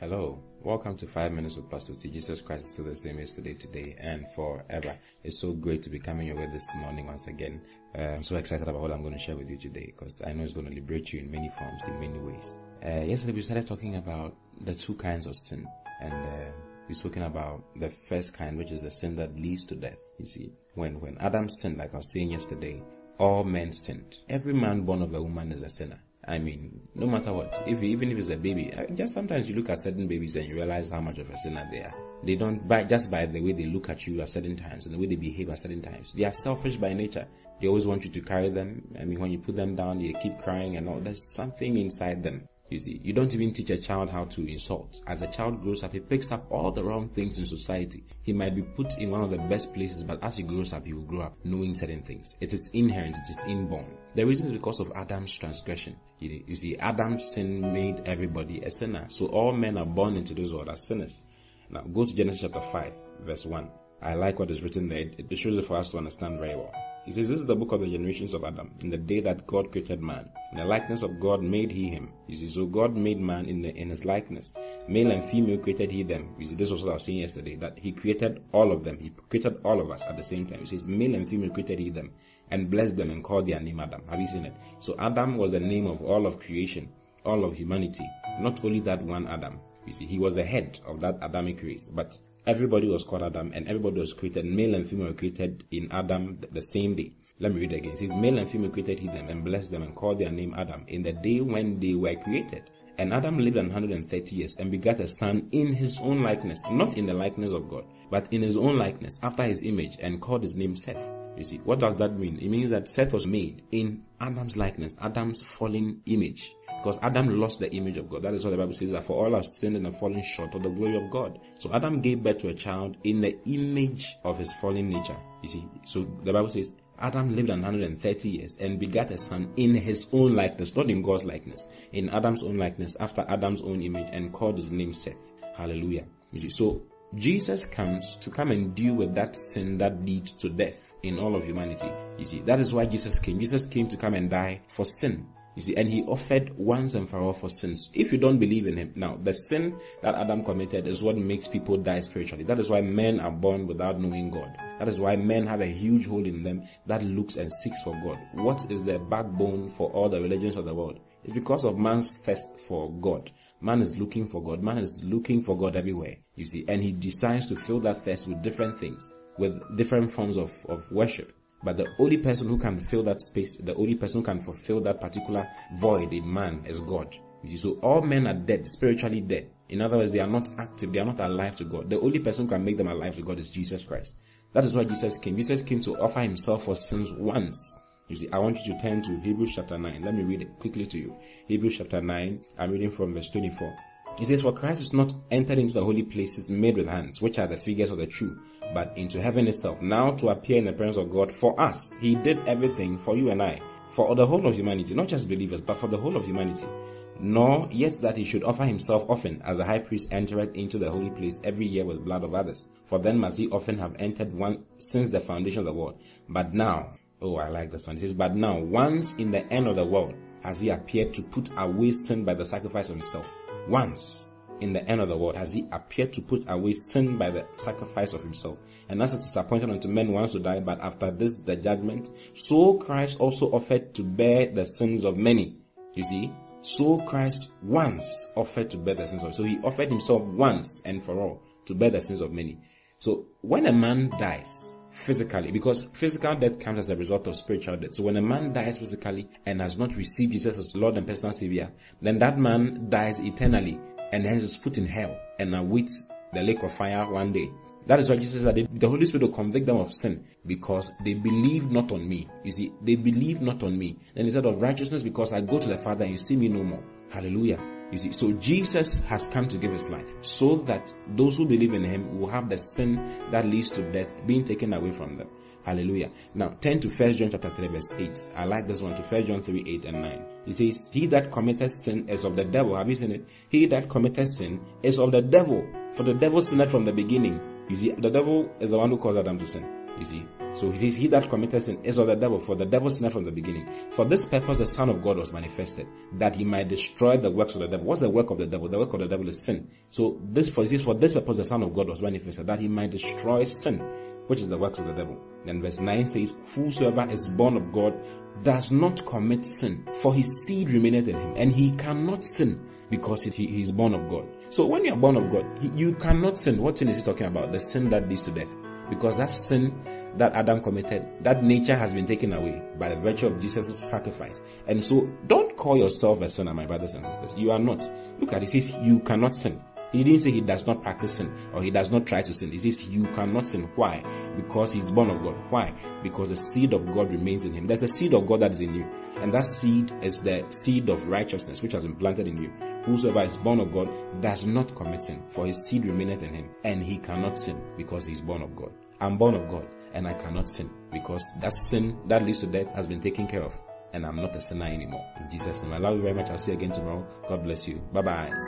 Hello, welcome to 5 Minutes with Pastor T. Jesus Christ is still the same yesterday, today, and forever. It's so great to be coming your way this morning once again. I'm so excited about what I'm going to share with you today because I know it's going to liberate you in many forms, in many ways. Yesterday we started talking about the two kinds of sin, and we're talking about the first kind, which is the sin that leads to death. You see, when Adam sinned, like I was saying yesterday, all men sinned. Every man born of a woman is a sinner. I mean, no matter what, even if it's a baby, just sometimes you look at certain babies and you realize how much of a sinner they are. They don't, by the way they look at you at certain times and the way they behave at certain times. They are selfish by nature. They always want you to carry them. I mean, when you put them down, they keep crying and all. There's something inside them. You see, you don't even teach a child how to insult. As a child grows up, he picks up all the wrong things in society. He might be put in one of the best places, but as he grows up, he will grow up knowing certain things. It is inherent, it is inborn. The reason is because of Adam's transgression. You see, Adam's sin made everybody a sinner. So all men are born into this world as sinners. Now, go to Genesis chapter 5, verse 1. I like what is written there. It shows it for us to understand very well. He says, this is the book of the generations of Adam, in the day that God created man. In the likeness of God made he him. You see, so God made man in his likeness. Male and female created he them. You see, this was what I was saying yesterday, that he created all of them. He created all of us at the same time. He says, male and female created he them, and blessed them and called their name Adam. Have you seen it? So Adam was the name of all of creation, all of humanity. Not only that one Adam. You see, he was the head of that Adamic race, but everybody was called Adam, and everybody was created. Male and female were created in Adam the same day. Let me read again. It says, male and female created he them, and blessed them, and called their name Adam, in the day when they were created. And Adam lived 130 years, and begat a son in his own likeness, not in the likeness of God, but in his own likeness, after his image, and called his name Seth. You see, what does that mean? It means that Seth was made in Adam's likeness, Adam's fallen image. Because Adam lost the image of God. That is what the Bible says, that for all have sinned and have fallen short of the glory of God. So Adam gave birth to a child in the image of his fallen nature. You see, so the Bible says, Adam lived 130 years and begat a son in his own likeness, not in God's likeness, in Adam's own likeness, after Adam's own image, and called his name Seth. Hallelujah. You see, so Jesus comes to come and deal with that sin that leads to death in all of humanity. You see, that is why Jesus came. Jesus came to come and die for sin. You see, and he offered once and for all for sins. If you don't believe in him, now the sin that Adam committed is what makes people die spiritually. That is why men are born without knowing God. That is why men have a huge hole in them that looks and seeks for God. What is the backbone for all the religions of the world? It's because of man's thirst for God. Man is looking for God. Man is looking for God everywhere, you see. And he decides to fill that thirst with different things, with different forms of worship. But the only person who can fill that space, the only person who can fulfill that particular void in man is God. You see, so all men are dead, spiritually dead. In other words, they are not active. They are not alive to God. The only person who can make them alive to God is Jesus Christ. That is why Jesus came. Jesus came to offer himself for sins once. You see, I want you to turn to Hebrews chapter 9. Let me read it quickly to you. Hebrews chapter 9, I'm reading from verse 24. It says, for Christ is not entered into the holy places made with hands, which are the figures of the true, but into heaven itself, now to appear in the presence of God for us. He did everything for you and I, for the whole of humanity, not just believers, but for the whole of humanity. Nor yet that he should offer himself often, as a high priest entereth into the holy place every year with blood of others. For then must he often have entered one since the foundation of the world. But now, oh, I like this one. It says, but now, once in the end of the world, has he appeared to put away sin by the sacrifice of himself. Once in the end of the world, has he appeared to put away sin by the sacrifice of himself. And as it is appointed unto men once to die, but after this the judgment, so Christ also offered to bear the sins of many. You see? So Christ once offered to bear the sins of many. So he offered himself once and for all to bear the sins of many. So when a man dies, physically, because physical death comes as a result of spiritual death. So when a man dies physically and has not received Jesus as Lord and personal Savior, then that man dies eternally and hence is put in hell and awaits the lake of fire one day. That is why Jesus said that the Holy Spirit will convict them of sin because they believe not on me. You see, they believe not on me. Then he said of righteousness because I go to the Father and you see me no more. Hallelujah. You see, so Jesus has come to give his life so that those who believe in him will have the sin that leads to death being taken away from them. Hallelujah. Now, turn to 1 John chapter 3 verse 8. I like this one, to 1 John 3, 8 and 9. It says, he that committeth sin is of the devil. Have you seen it? He that committeth sin is of the devil. For the devil sinned from the beginning. You see, the devil is the one who caused Adam to sin. You see? So he says, he that committed sin is of the devil, for the devil sinned from the beginning. For this purpose the Son of God was manifested, that he might destroy the works of the devil. What's the work of the devil? The work of the devil is sin. So this says, for this purpose the Son of God was manifested, that he might destroy sin, which is the works of the devil. Then verse 9 says, whosoever is born of God does not commit sin, for his seed remaineth in him, and he cannot sin, because he is born of God. So when you are born of God, you cannot sin. What sin is he talking about? The sin that leads to death. Because that sin that Adam committed, that nature has been taken away by the virtue of Jesus' sacrifice. And so don't call yourself a sinner, my brothers and sisters. You are not. Look at it. He says you cannot sin. He didn't say he does not practice sin or he does not try to sin. He says you cannot sin. Why? Because he's born of God. Why? Because the seed of God remains in him. There's a seed of God that is in you. And that seed is the seed of righteousness which has been planted in you. Whosoever is born of God does not commit sin, for his seed remaineth in him, and he cannot sin because he is born of God. I'm born of God, and I cannot sin because that sin that leads to death has been taken care of, and I'm not a sinner anymore. In Jesus' name, I love you very much. I'll see you again tomorrow. God bless you. Bye-bye.